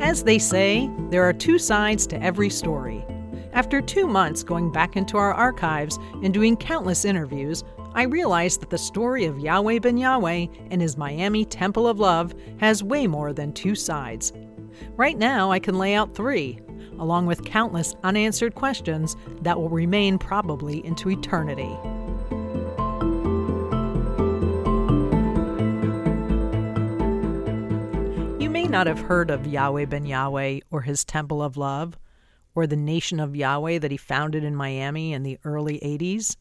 As they say, there are two sides to every story. After 2 months going back into our archives and doing countless interviews, I realized that the story of Yahweh Ben Yahweh and his Miami Temple of Love has way more than two sides. Right now, I can lay out three, along with countless unanswered questions that will remain probably into eternity. You may not have heard of Yahweh Ben Yahweh or his Temple of Love or the Nation of Yahweh that he founded in Miami in the early 80s.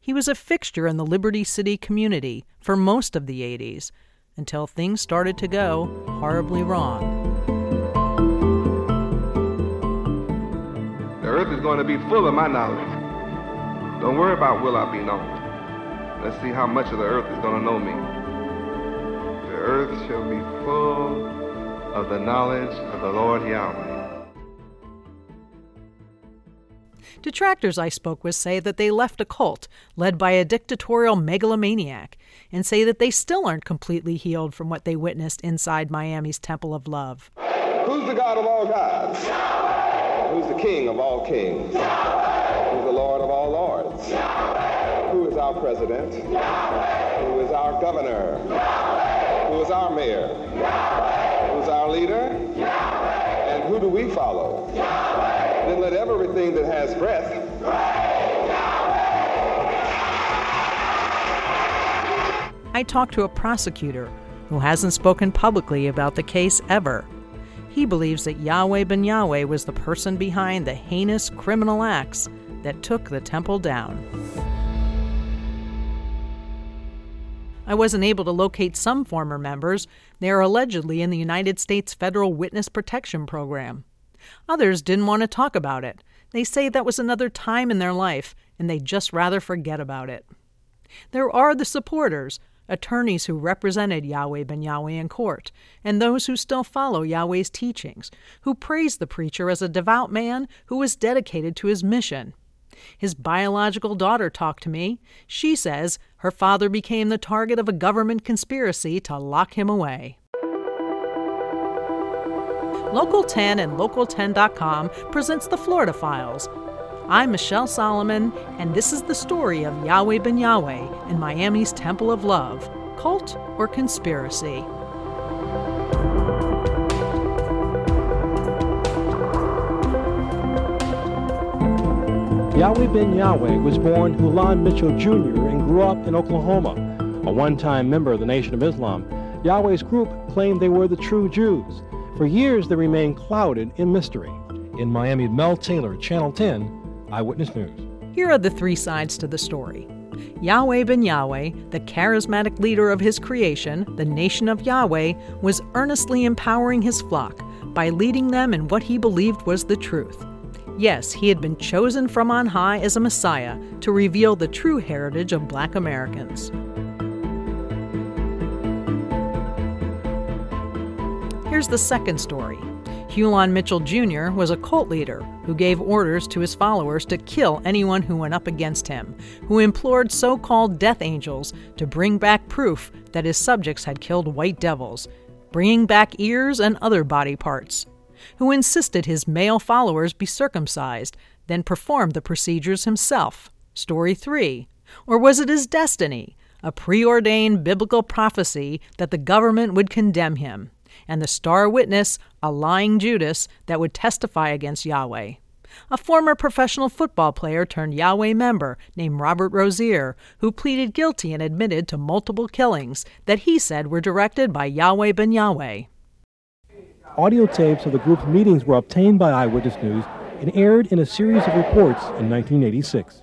He was a fixture in the Liberty City community for most of the 80s until things started to go horribly wrong. The earth is going to be full of my knowledge. Don't worry about will I be known. Let's see how much of the earth is going to know me. The earth shall be full of the knowledge of the Lord Yahweh. Detractors I spoke with say that they left a cult led by a dictatorial megalomaniac and say that they still aren't completely healed from what they witnessed inside Miami's Temple of Love. Who's the God of all gods? Yahweh! Who's the King of all kings? Yahweh! Who's the Lord of all lords? Yahweh! Who is our president? Yahweh! Who is our governor? Yahweh! Who is our mayor? Yahweh! Our leader? Yahweh. And who do we follow? Yahweh. Then let everything that has breath praise Yahweh. I talked to a prosecutor who hasn't spoken publicly about the case ever. He believes that Yahweh Ben Yahweh was the person behind the heinous criminal acts that took the temple down. I wasn't able to locate some former members. They are allegedly in the United States Federal Witness Protection Program. Others didn't want to talk about it. They say that was another time in their life, and they'd just rather forget about it. There are the supporters, attorneys who represented Yahweh Ben Yahweh in court, and those who still follow Yahweh's teachings, who praise the preacher as a devout man who was dedicated to his mission. His biological daughter talked to me. She says her father became the target of a government conspiracy to lock him away. Local 10 and Local10.com presents the Florida Files. I'm Michelle Solomon, and this is the story of Yahweh Ben Yahweh in Miami's Temple of Love, cult or conspiracy? Yahweh Ben Yahweh was born Hulon Mitchell Jr. and grew up in Oklahoma. A one-time member of the Nation of Islam, Yahweh's group claimed they were the true Jews. For years, they remained clouded in mystery. In Miami, Mel Taylor, Channel 10, Eyewitness News. Here are the three sides to the story. Yahweh Ben Yahweh, the charismatic leader of his creation, the Nation of Yahweh, was earnestly empowering his flock by leading them in what he believed was the truth. Yes, he had been chosen from on high as a Messiah to reveal the true heritage of Black Americans. Here's the second story. Hulon Mitchell Jr. was a cult leader who gave orders to his followers to kill anyone who went up against him, who implored so-called death angels to bring back proof that his subjects had killed white devils, bringing back ears and other body parts, who insisted his male followers be circumcised, then performed the procedures himself. Story 3. Or was it his destiny, a preordained biblical prophecy that the government would condemn him, and the star witness, a lying Judas, that would testify against Yahweh? a former professional football player turned Yahweh member named Robert Rozier, who pleaded guilty and admitted to multiple killings that he said were directed by Yahweh Ben Yahweh. Audio tapes of the group's meetings were obtained by Eyewitness News and aired in a series of reports in 1986.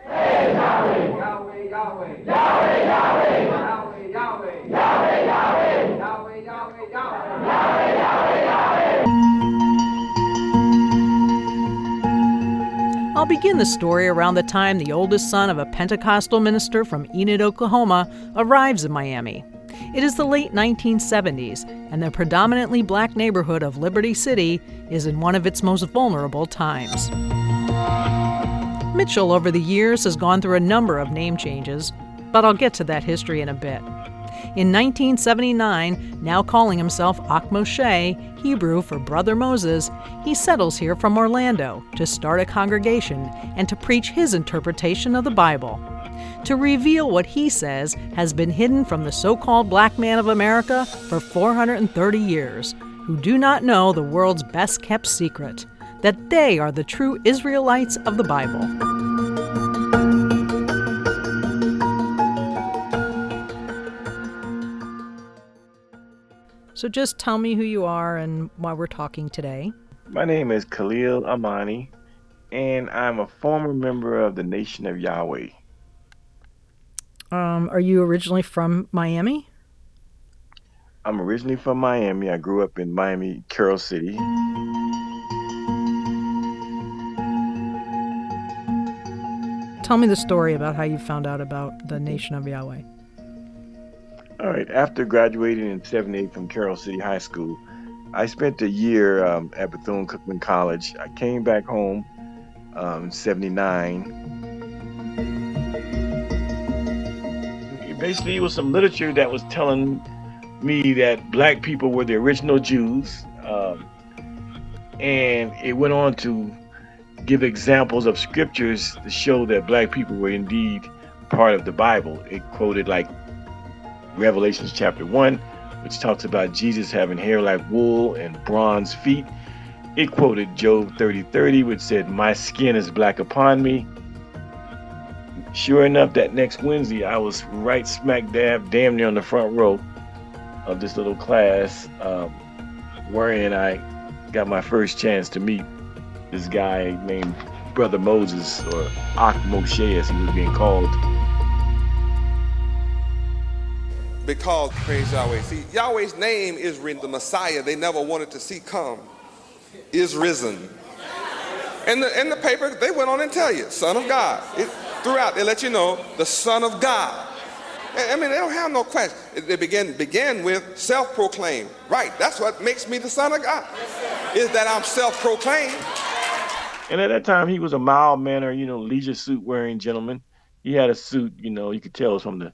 I'll begin the story around the time the oldest son of a Pentecostal minister from Enid, Oklahoma, arrives in Miami. It is the late 1970s, and the predominantly black neighborhood of Liberty City is in one of its most vulnerable times. Mitchell, over the years, has gone through a number of name changes, but I'll get to that history in a bit. In 1979, now calling himself Ahk Moshe, Hebrew for Brother Moses, he settles here from Orlando to start a congregation and to preach his interpretation of the Bible, to reveal what he says has been hidden from the so-called black man of America for 430 years, who do not know the world's best-kept secret, that they are the true Israelites of the Bible. So just tell me who you are and why we're talking today. My name is Khalil Amani, and I'm a former member of the Nation of Yahweh. Are you originally from Miami? I'm originally from Miami. I grew up in Miami, Carroll City. Tell me the story about how you found out about the Nation of Yahweh. All right. After graduating in '78 from Carroll City High School, I spent a year at Bethune-Cookman College. I came back home in '79. Basically, it was some literature that was telling me that black people were the original Jews, and it went on to give examples of scriptures to show that black people were indeed part of the Bible. It quoted like Revelations chapter 1, which talks about Jesus having hair like wool and bronze feet. It quoted Job 30:30, which said, "My skin is black upon me." Sure enough, that next Wednesday, I was right smack dab, damn near on the front row of this little class, wherein I got my first chance to meet this guy named Brother Moses, or Ahk Moshe as he was being called. Because, praise Yahweh. See, Yahweh's name is the Messiah they never wanted to see come is risen. And the paper, they went on and tell you, Son of God. It, throughout, they let you know, the Son of God. I mean, they don't have no question. They began with self-proclaimed. Right, that's what makes me the Son of God, is that I'm self-proclaimed. And at that time, he was a mild-mannered, leisure suit-wearing gentleman. He had a suit, you could tell it was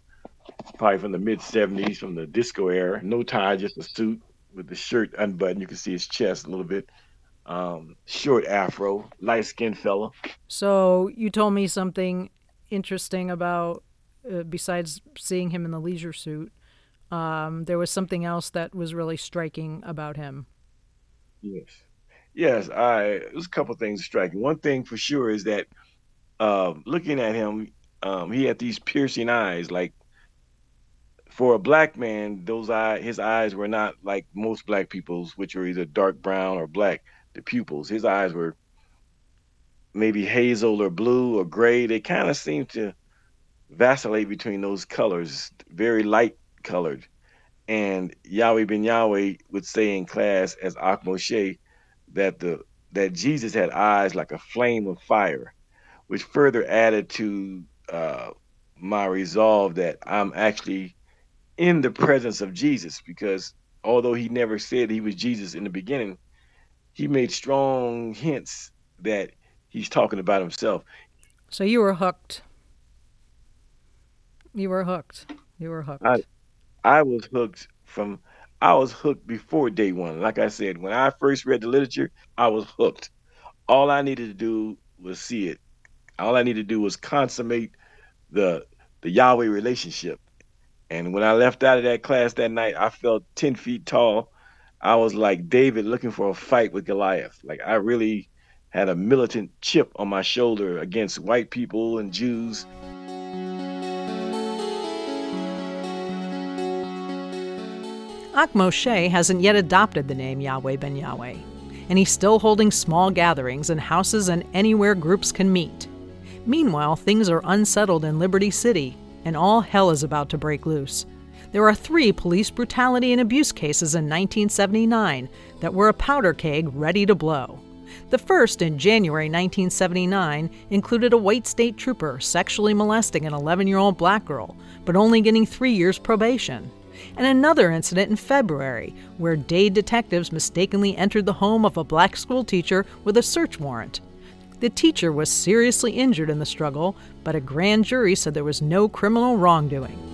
probably from the mid-'70s, from the disco era. No tie, just a suit with the shirt unbuttoned. You can see his chest a little bit. Short afro, light-skinned fella. So you told me something interesting about, besides seeing him in the leisure suit, there was something else that was really striking about him. Yes, there's a couple things striking. One thing for sure is that looking at him, he had these piercing eyes, like, for a black man, his eyes were not like most black people's, which are either dark brown or black, the pupils. His eyes were maybe hazel or blue or gray. They kind of seemed to vacillate between those colors, very light colored. And Yahweh Ben Yahweh would say in class as Ahk Moshe that Jesus had eyes like a flame of fire, which further added to my resolve that I'm actually in the presence of Jesus, because although he never said he was Jesus in the beginning, he made strong hints that he's talking about himself. So you were hooked. I was hooked before day one. Like I said, when I first read the literature, I was hooked. All I needed to do was see it. All I needed to do was consummate the Yahweh relationship. And when I left out of that class that night, I felt 10 feet tall. I was like David looking for a fight with Goliath. Like I really had a militant chip on my shoulder against white people and Jews. Ahk Moshe hasn't yet adopted the name Yahweh Ben Yahweh, and he's still holding small gatherings in houses and anywhere groups can meet. Meanwhile, things are unsettled in Liberty City, and all hell is about to break loose. There are 3 police brutality and abuse cases in 1979 that were a powder keg ready to blow. The first, in January 1979, included a white state trooper sexually molesting an 11-year-old black girl, but only getting 3 years probation. And another incident in February, where Dade detectives mistakenly entered the home of a black school teacher with a search warrant. The teacher was seriously injured in the struggle, but a grand jury said there was no criminal wrongdoing.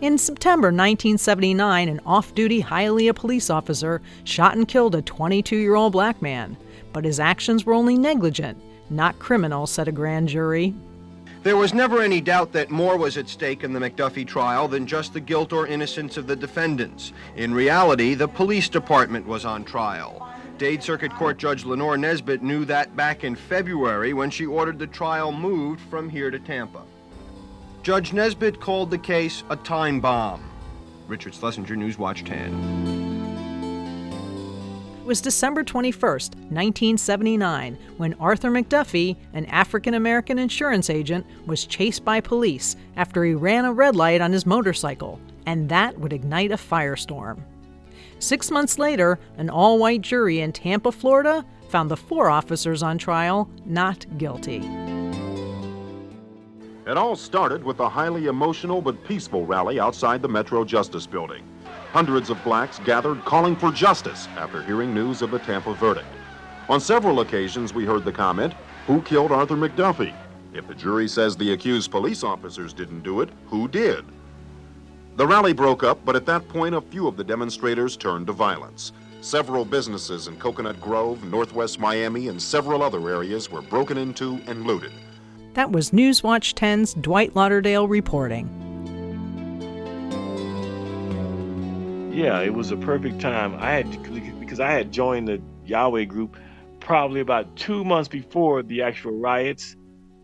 In September 1979, an off-duty Hialeah police officer shot and killed a 22-year-old black man, but his actions were only negligent, not criminal, said a grand jury. There was never any doubt that more was at stake in the McDuffie trial than just the guilt or innocence of the defendants. In reality, the police department was on trial. Dade Circuit Court Judge Lenore Nesbitt knew that back in February when she ordered the trial moved from here to Tampa. Judge Nesbitt called the case a time bomb. Richard Schlesinger, Newswatch 10. It was December 21, 1979, when Arthur McDuffie, an African-American insurance agent, was chased by police after he ran a red light on his motorcycle, and that would ignite a firestorm. 6 months later, an all-white jury in Tampa, Florida, found the 4 officers on trial not guilty. It all started with a highly emotional but peaceful rally outside the Metro Justice Building. Hundreds of blacks gathered calling for justice after hearing news of the Tampa verdict. On several occasions, we heard the comment, who killed Arthur McDuffie? If the jury says the accused police officers didn't do it, who did? The rally broke up, but at that point, a few of the demonstrators turned to violence. Several businesses in Coconut Grove, Northwest Miami, and several other areas were broken into and looted. That was Newswatch 10's Dwight Lauderdale reporting. Yeah, it was a perfect time. I had joined the Yahweh group probably about 2 months before the actual riots.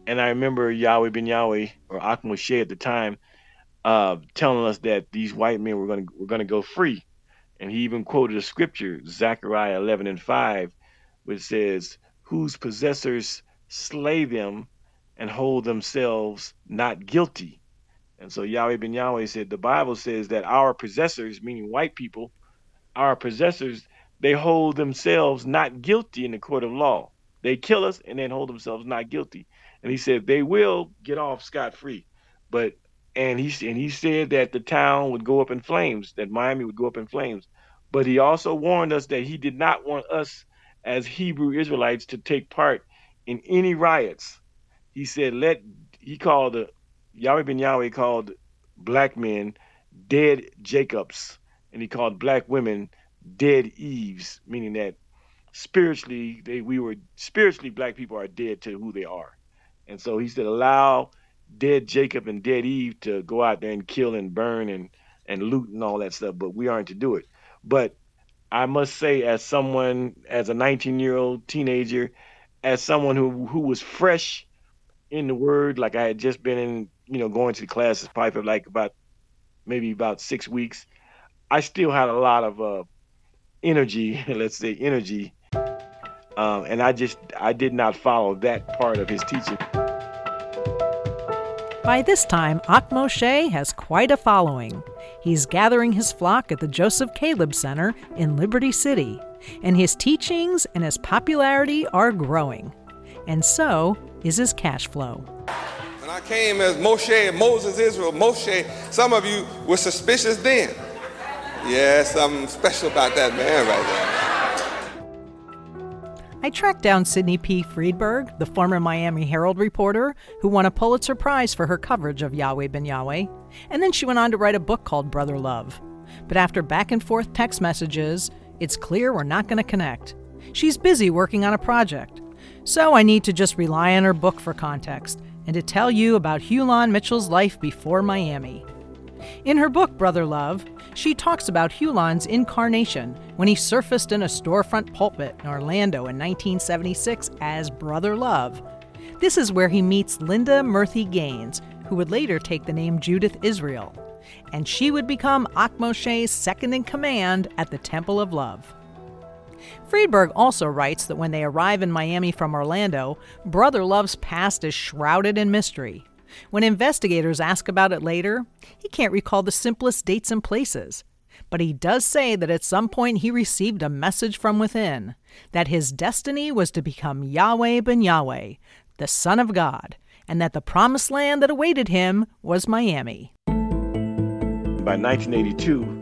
And I remember Yahweh Ben Yahweh, or Ahk Moshe at the time, telling us that these white men were gonna go free. And he even quoted a scripture, Zechariah 11:5, which says, whose possessors slay them and hold themselves not guilty. And so Yahweh Ben Yahweh said, the Bible says that our possessors, meaning white people, our possessors, they hold themselves not guilty in the court of law. They kill us and then hold themselves not guilty. And he said, they will get off scot-free. And he said that the town would go up in flames, that Miami would go up in flames. But he also warned us that he did not want us as Hebrew Israelites to take part in any riots. He said, Yahweh Ben Yahweh called black men dead Jacobs, and he called black women dead Eves, meaning that black people are dead to who they are. And so he said, allow dead Jacob and dead Eve to go out there and kill and burn and loot and all that stuff, but we aren't to do it. But I must say, as a 19-year-old teenager, as someone who was fresh in the word, like I had just been in, going to the classes probably for about 6 weeks, I still had a lot of energy, and I did not follow that part of his teaching. By this time, Ahk Moshe has quite a following. He's gathering his flock at the Joseph Caleb Center in Liberty City, and his teachings and his popularity are growing. And so is his cash flow. When I came as Moshe, Moses Israel, Moshe, some of you were suspicious then. Yeah, something special about that man right there. I tracked down Sydney P. Friedberg, the former Miami Herald reporter who won a Pulitzer Prize for her coverage of Yahweh Ben Yahweh, and then she went on to write a book called Brother Love. But after back and forth text messages, it's clear we're not going to connect. She's busy working on a project. So I need to just rely on her book for context and to tell you about Hulon Mitchell's life before Miami. In her book, Brother Love, she talks about Hulon's incarnation when he surfaced in a storefront pulpit in Orlando in 1976 as Brother Love. This is where he meets Linda Murthy Gaines, who would later take the name Judith Israel, and she would become Ahk Moshe's second-in-command at the Temple of Love. Friedberg also writes that when they arrive in Miami from Orlando, Brother Love's past is shrouded in mystery. When investigators ask about it later, he can't recall the simplest dates and places. But he does say that at some point he received a message from within, that his destiny was to become Yahweh Ben Yahweh, the Son of God, and that the promised land that awaited him was Miami. By 1982,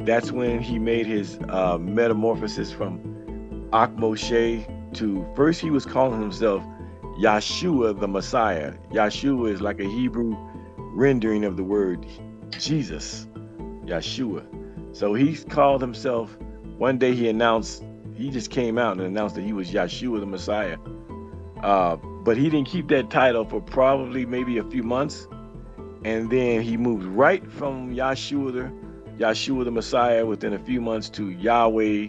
that's when he made his metamorphosis from Ahk Moshe to, first he was calling himself Yahshua the Messiah. Yahshua is like a Hebrew rendering of the word Jesus, Yahshua. So he called himself, one day he announced, he just came out and announced that he was Yahshua the Messiah. But he didn't keep that title for probably maybe a few months. And then he moved right from Yahshua the Messiah within a few months to Yahweh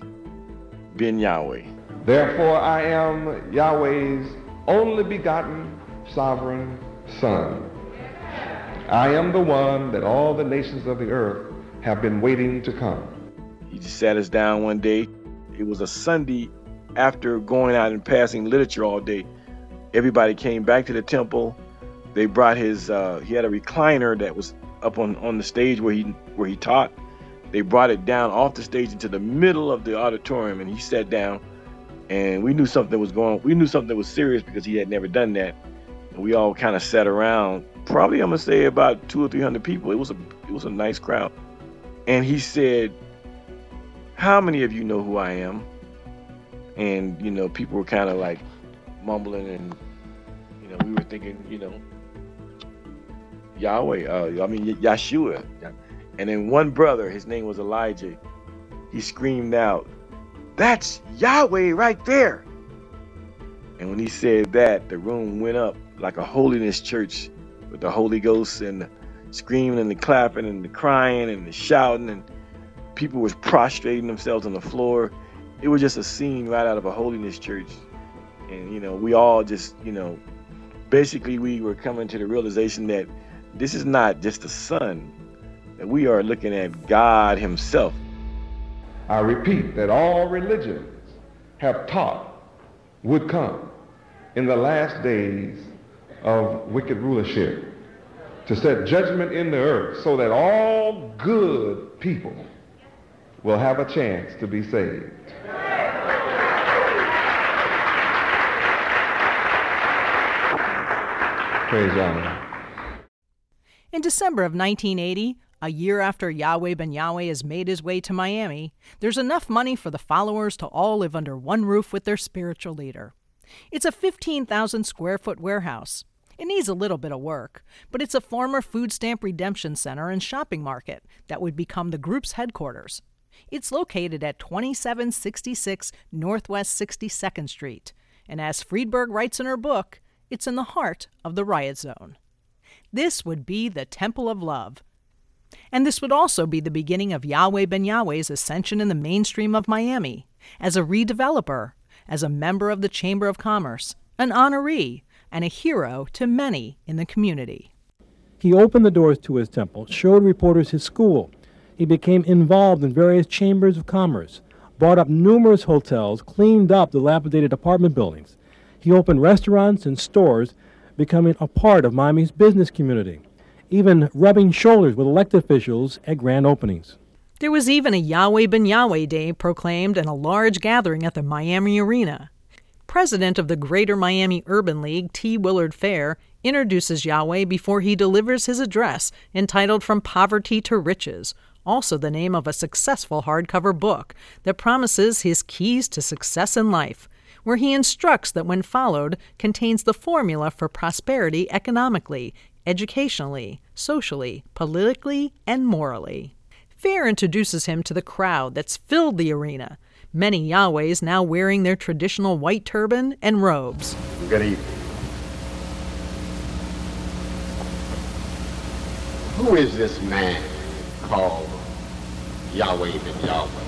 Ben Yahweh. Therefore I am Yahweh's only begotten sovereign Son. I am the one that all the nations of the earth have been waiting to come. He just sat us down one day. It was a Sunday after going out and passing literature all day. Everybody came back to the temple. They brought his, he had a recliner that was up on the stage where he taught. They brought it down off the stage into the middle of the auditorium, and he sat down. And we knew something was going on. We knew something was serious because he had never done that. And we all kind of sat around, probably I'm going to say about 200 or 300 people. It was a nice crowd. And he said, "How many of you know who I am?" And, you know, people were kind of like mumbling, and, you know, we were thinking, you know, Yahweh, Yahshua. And then one brother, his name was Elijah, he screamed out, "That's Yahweh right there." And when he said that, the room went up like a holiness church with the Holy Ghost and the screaming and the clapping and the crying and the shouting, and people was prostrating themselves on the floor. It was just a scene right out of a holiness church. And, you know, we all just, you know, basically we were coming to the realization that this is not just the Son, that we are looking at God himself. I repeat that all religions have taught would come in the last days of wicked rulership to set judgment in the earth so that all good people will have a chance to be saved. Praise God. In December of 1980, a year after Yahweh Ben Yahweh has made his way to Miami, there's enough money for the followers to all live under one roof with their spiritual leader. It's a 15,000-square-foot warehouse. It needs a little bit of work, but it's a former food stamp redemption center and shopping market that would become the group's headquarters. It's located at 2766 Northwest 62nd Street, and as Friedberg writes in her book, it's in the heart of the riot zone. This would be the Temple of Love. And this would also be the beginning of Yahweh Ben Yahweh's ascension in the mainstream of Miami, as a redeveloper, as a member of the Chamber of Commerce, an honoree, and a hero to many in the community. He opened the doors to his temple, showed reporters his school. He became involved in various chambers of commerce, bought up numerous hotels, cleaned up dilapidated apartment buildings. He opened restaurants and stores, becoming a part of Miami's business community, even rubbing shoulders with elected officials at grand openings. There was even a Yahweh Ben Yahweh Day proclaimed in a large gathering at the Miami Arena. President of the Greater Miami Urban League, T. Willard Fair, introduces Yahweh before he delivers his address entitled From Poverty to Riches, also the name of a successful hardcover book that promises his keys to success in life, where he instructs that when followed contains the formula for prosperity economically, educationally, socially, politically, and morally. Fair introduces him to the crowd that's filled the arena, many Yahwehs now wearing their traditional white turban and robes. Good evening. Who is this man called Yahweh Ben Yahweh.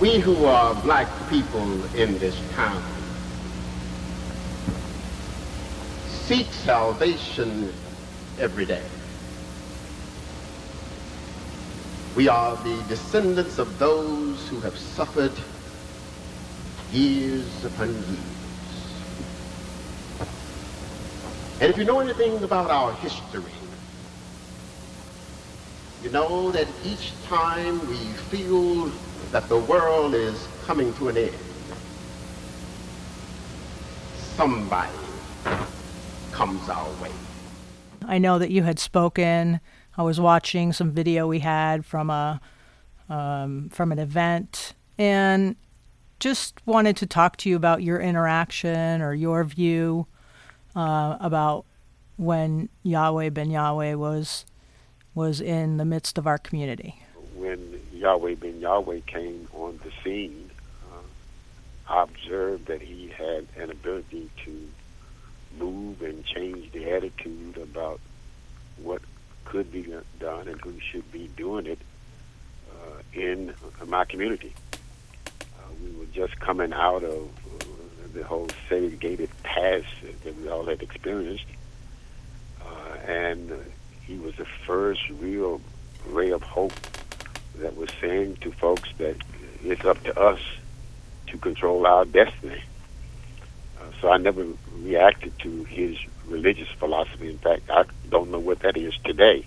We who are black people in this town seek salvation every day. We are the descendants of those who have suffered years upon years. And if you know anything about our history, you know that each time we feel that the world is coming to an end, somebody comes our way. I know that you had spoken. I was watching some video we had from a from an event, and just wanted to talk to you about your interaction or your view about when Yahweh Ben Yahweh was in the midst of our community. When Yahweh Ben Yahweh came on the scene, I observed that he had an ability to move and change the attitude about what could be done and who should be doing it in my community. We were just coming out of the whole segregated past that we all had experienced, and he was the first real ray of hope that was saying to folks that it's up to us to control our destiny. So I never reacted to his religious philosophy. In fact, I don't know what that is today.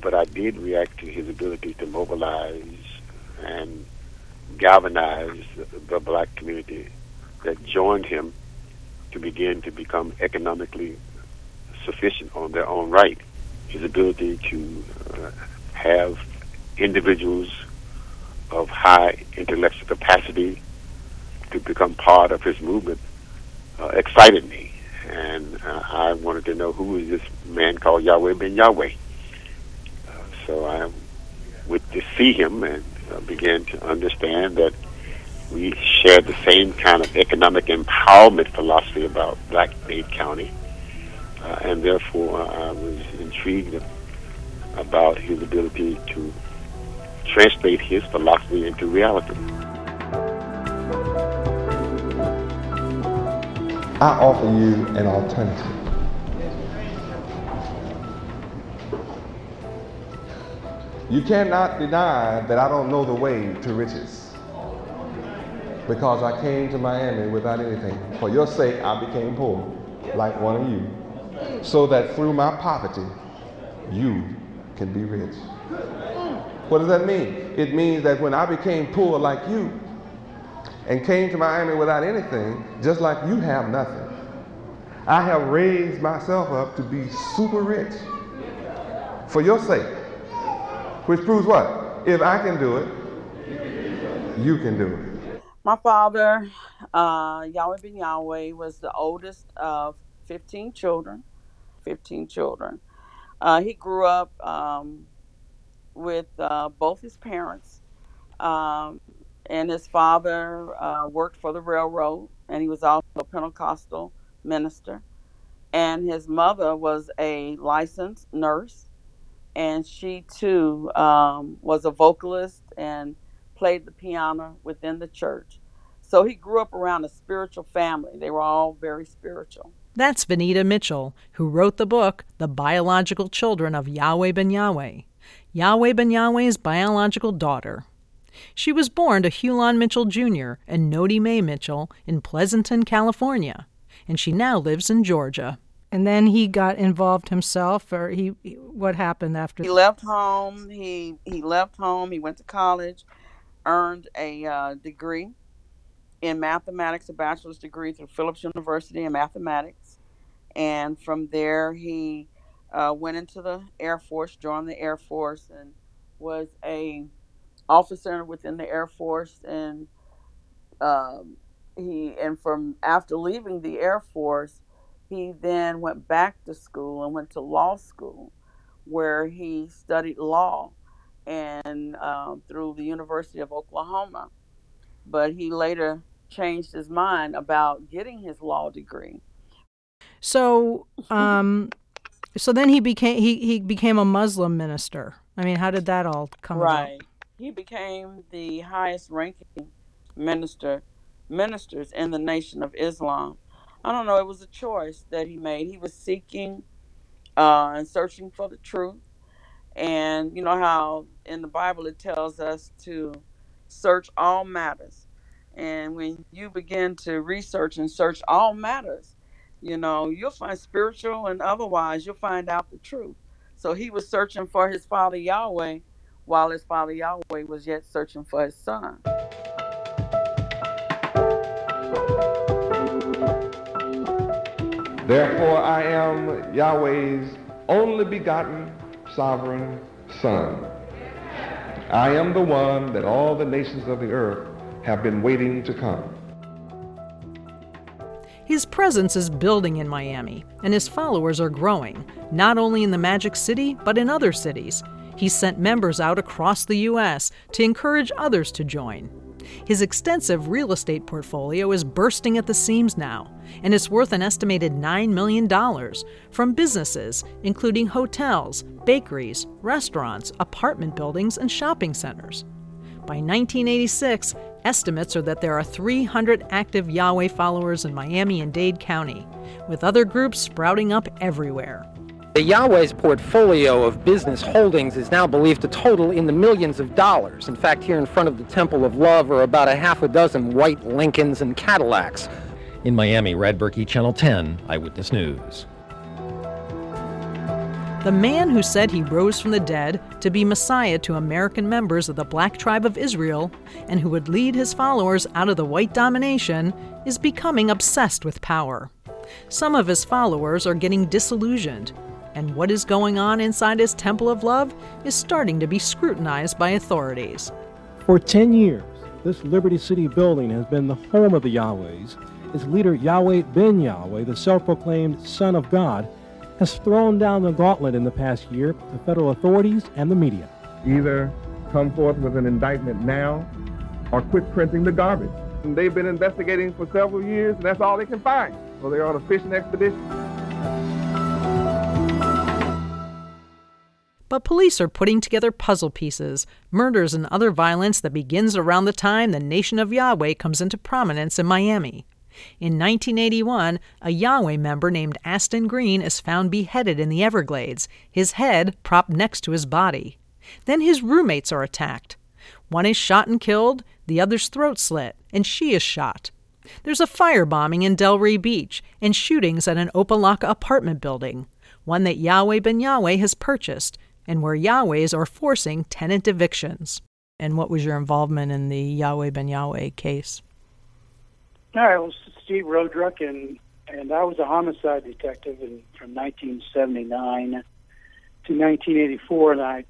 But I did react to his ability to mobilize and galvanize the black community that joined him to begin to become economically sufficient on their own right. His ability to have individuals of high intellectual capacity to become part of his movement excited me. And I wanted to know, who is this man called Yahweh Ben Yahweh? So I went to see him and began to understand that we shared the same kind of economic empowerment philosophy about Black Dade County. And therefore, I was intrigued about his ability to translate his philosophy into reality. I offer you an alternative. You cannot deny that I don't know the way to riches, because I came to Miami without anything. For your sake, I became poor, like one of you, so that through my poverty, you can be rich. What does that mean? It means that when I became poor like you, and came to Miami without anything, just like you have nothing, I have raised myself up to be super rich for your sake, which proves what? If I can do it, you can do it. My father, Yahweh Ben Yahweh, was the oldest of 15 children. He grew up with both his parents. And his father worked for the railroad, and he was also a Pentecostal minister. And his mother was a licensed nurse, and she too was a vocalist and played the piano within the church. So he grew up around a spiritual family. They were all very spiritual. That's Venita Mitchell, who wrote the book, The Biological Children of Yahweh Ben Yahweh, Yahweh Ben Yahweh's biological daughter. She was born to Hulon Mitchell Jr. and Nodie Mae Mitchell in Pleasanton, California, and she now lives in Georgia. And then he got involved himself, or what happened after? He left home. He went to college, earned a degree in mathematics, a bachelor's degree through Phillips University in mathematics. And from there, he went into the Air Force, joined the Air Force, and was a officer within the Air Force, and from after leaving the Air Force, he then went back to school and went to law school, where he studied law, and through the University of Oklahoma. But he later changed his mind about getting his law degree. So So then he became a Muslim minister. I mean, how did that all come about? Right. He became the highest ranking ministers in the Nation of Islam. I don't know. It was a choice that he made. He was seeking and searching for the truth. And you know how in the Bible it tells us to search all matters. And when you begin to research and search all matters, you know, you'll find spiritual and otherwise, you'll find out the truth. So he was searching for his father Yahweh while his father Yahweh was yet searching for his son. Therefore, I am Yahweh's only begotten sovereign son. I am the one that all the nations of the earth have been waiting to come. His presence is building in Miami, and his followers are growing, not only in the Magic City, but in other cities. He sent members out across the U.S. to encourage others to join. His extensive real estate portfolio is bursting at the seams now, and it's worth an estimated $9 million from businesses, including hotels, bakeries, restaurants, apartment buildings, and shopping centers. By 1986, estimates are that there are 300 active Yahweh followers in Miami and Dade County, with other groups sprouting up everywhere. The Yahweh's portfolio of business holdings is now believed to total in the millions of dollars. In fact, here in front of the Temple of Love are about 6 white Lincolns and Cadillacs. In Miami, Rad Berkey, Channel 10, Eyewitness News. The man who said he rose from the dead to be Messiah to American members of the Black Tribe of Israel and who would lead his followers out of the white domination is becoming obsessed with power. Some of his followers are getting disillusioned. And what is going on inside his Temple of Love is starting to be scrutinized by authorities. For 10 years, this Liberty City building has been the home of the Yahwehs. Its leader, Yahweh Ben Yahweh, the self-proclaimed Son of God, has thrown down the gauntlet in the past year to federal authorities and the media. Either come forth with an indictment now or quit printing the garbage. And they've been investigating for several years, and that's all they can find. So they're on a fishing expedition. But police are putting together puzzle pieces, murders and other violence that begins around the time the Nation of Yahweh comes into prominence in Miami. In 1981, a Yahweh member named Aston Green is found beheaded in the Everglades, his head propped next to his body. Then his roommates are attacked. One is shot and killed, the other's throat slit, and she is shot. There's a firebombing in Delray Beach and shootings at an Opa-locka apartment building, one that Yahweh Ben Yahweh has purchased, and where Yahwehs are forcing tenant evictions. And what was your involvement in the Yahweh Ben Yahweh case? I was Steve Rodruck, and I was a homicide detective from 1979 to 1984, and I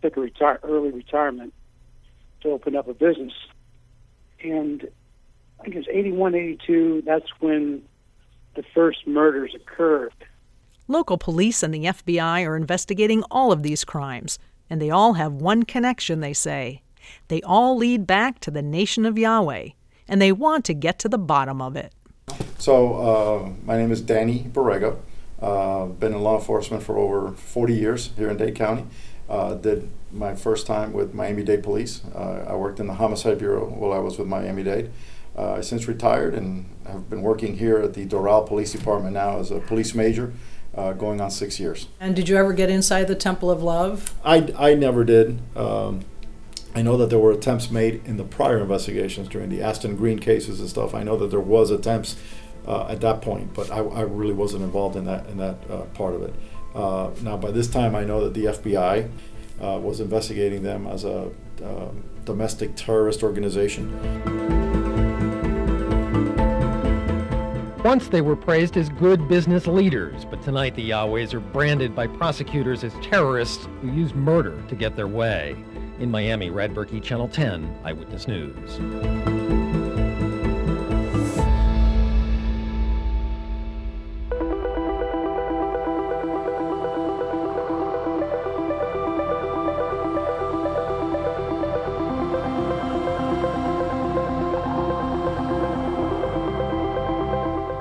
took a early retirement to open up a business. And I think it was 81, 82, that's when the first murders occurred. Local police and the FBI are investigating all of these crimes, and they all have one connection, they say. They all lead back to the Nation of Yahweh, and they want to get to the bottom of it. So my name is Danny Borrega. Been in law enforcement for over 40 years here in Dade County. Did my first time with Miami-Dade Police. I worked in the Homicide Bureau while I was with Miami-Dade. I since retired and have been working here at the Doral Police Department now as a police major. Going on 6 years. And did you ever get inside the Temple of Love? I never did. I know that there were attempts made in the prior investigations during the Aston Green cases and stuff. I know that there was attempts at that point, but I really wasn't involved in that part of it. Now, by this time, I know that the FBI was investigating them as a domestic terrorist organization. Once they were praised as good business leaders, but tonight the Yahwehs are branded by prosecutors as terrorists who used murder to get their way. In Miami, Rad Berkey, Channel 10, Eyewitness News.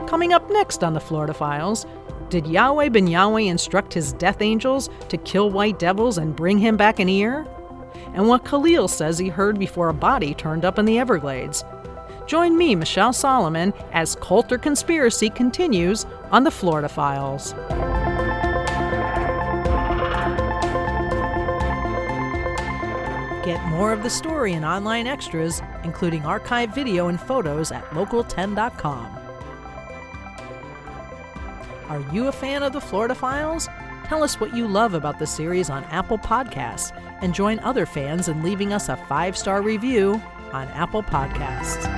Coming Coming up next on the Florida Files, did Yahweh Ben Yahweh instruct his death angels to kill white devils and bring him back an ear? And what Khalil says he heard before a body turned up in the Everglades. Join me, Michelle Solomon, as Cult or Conspiracy continues on the Florida Files. Get more of the story and online extras, including archive video and photos at local10.com. Are you a fan of the Florida Files? Tell us what you love about the series on Apple Podcasts and join other fans in leaving us a 5-star review on Apple Podcasts.